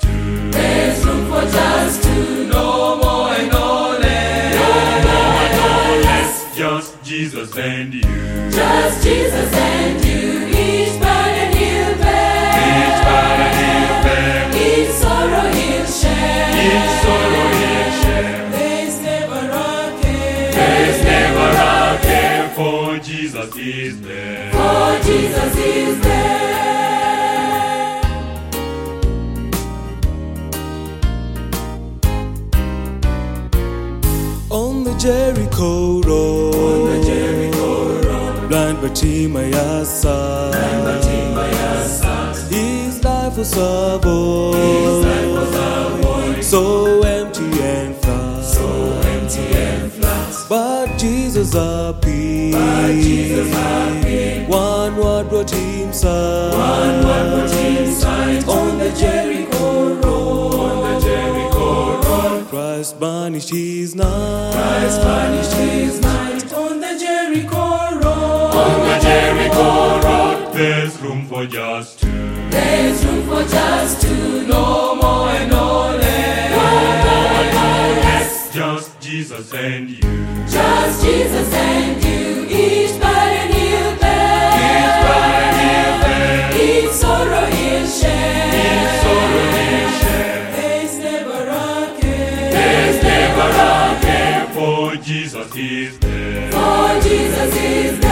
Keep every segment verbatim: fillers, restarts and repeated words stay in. There's room for just two. No more and no less. No more and no less. Just Jesus and you. Just Jesus and you. Each burden he'll bear. Each burden he'll bear. Each sorrow he'll share. Each sorrow he'll share. There's never a care. There's never a care. For Jesus is there. For Jesus is there. On the Jericho road, on the Jericho road, blind Bartimaeus sat. Blind Bartimaeus sat. His life was a void. His life was a void. So empty and flat. So empty and flat. But Jesus appeared. But Jesus appeared. One word brought him sight. One word brought him sight. On the Jericho road. On the Jericho road. Christ banished his night. Christ banished his night. On the Jericho road. On the Jericho road. There's room for just two. There's room for just two. No more and no less. No more and no less. Just Jesus and you. Just Jesus and you. Each burden he'll bear. Each burden he'll bear. Each sorrow he'll share. Each sorrow he'll share. There's never a care. There's never a care. For Jesus is there. For Jesus is there.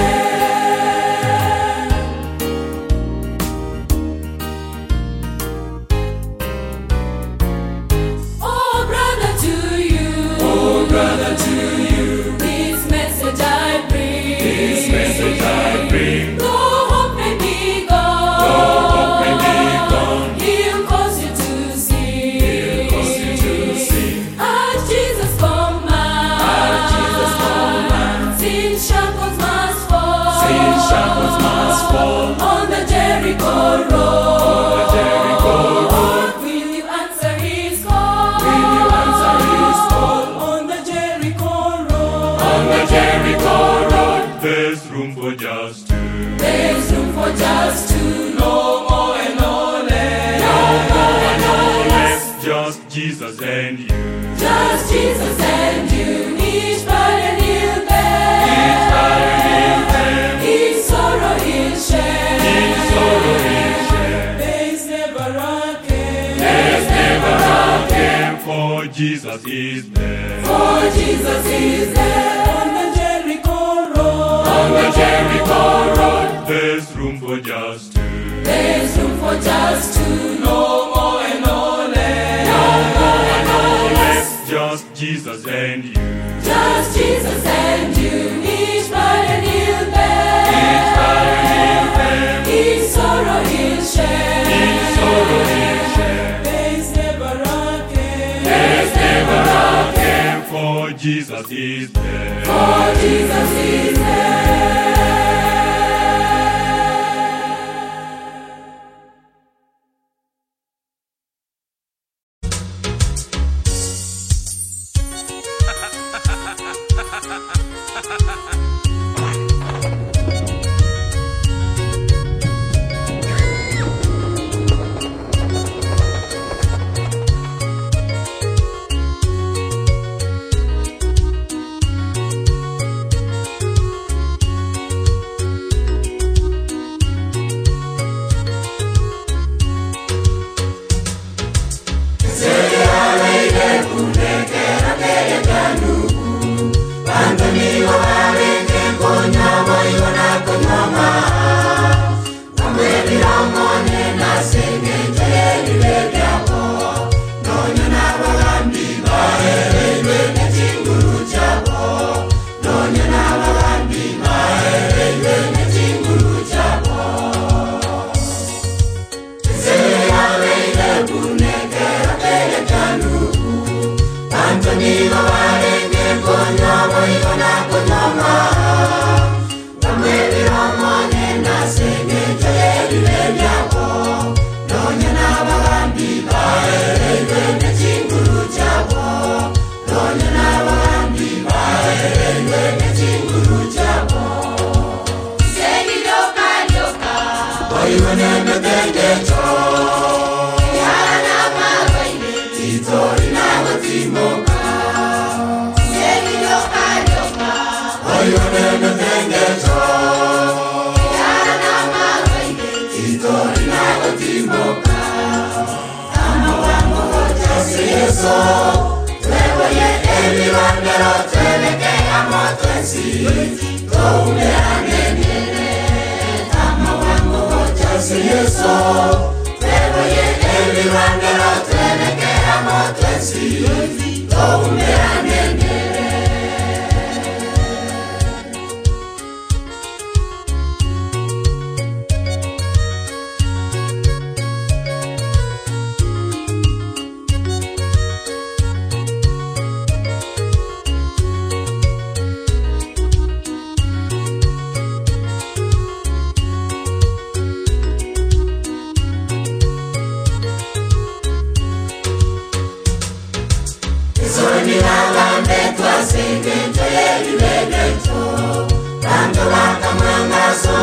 Oh brother to you. Oh brother to you. Just two, no more and no less. No more and no less. Just Jesus and you. Just Jesus and you. Each burden he'll bear. Each burden he'll bear. Each sorrow he'll share. Each sorrow he'll share. There's never a care. There's never a care. For Jesus is there. For Jesus is there. On the Jericho road. On the Jericho road. There's room for just two. There's room for just two. No more and no less. No more and no less. Just Jesus and you. Just Jesus and you. Each burden he'll bear. Each burden he'll bear. Each sorrow he'll share. Each sorrow he'll share. There's never a care. There's never a care. For Jesus is there. For Jesus is there. Amo, Trevoye Eliwa Mero Treleke Amo Tresi, Toume Anenene, Amo Wango Jose Yeso, Trevoye Eliwa Mero Treleke Amo Tresi, Toume Anenene.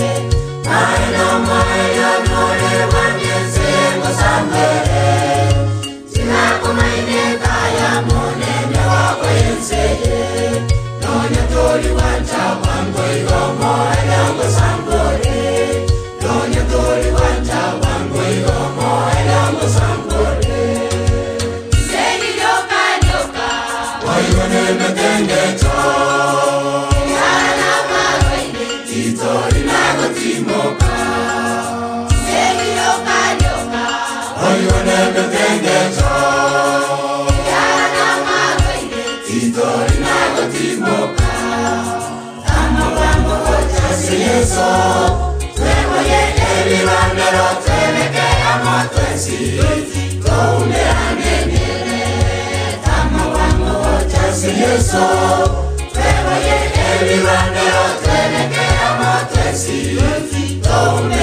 Say you don't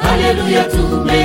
Hallelujah to me.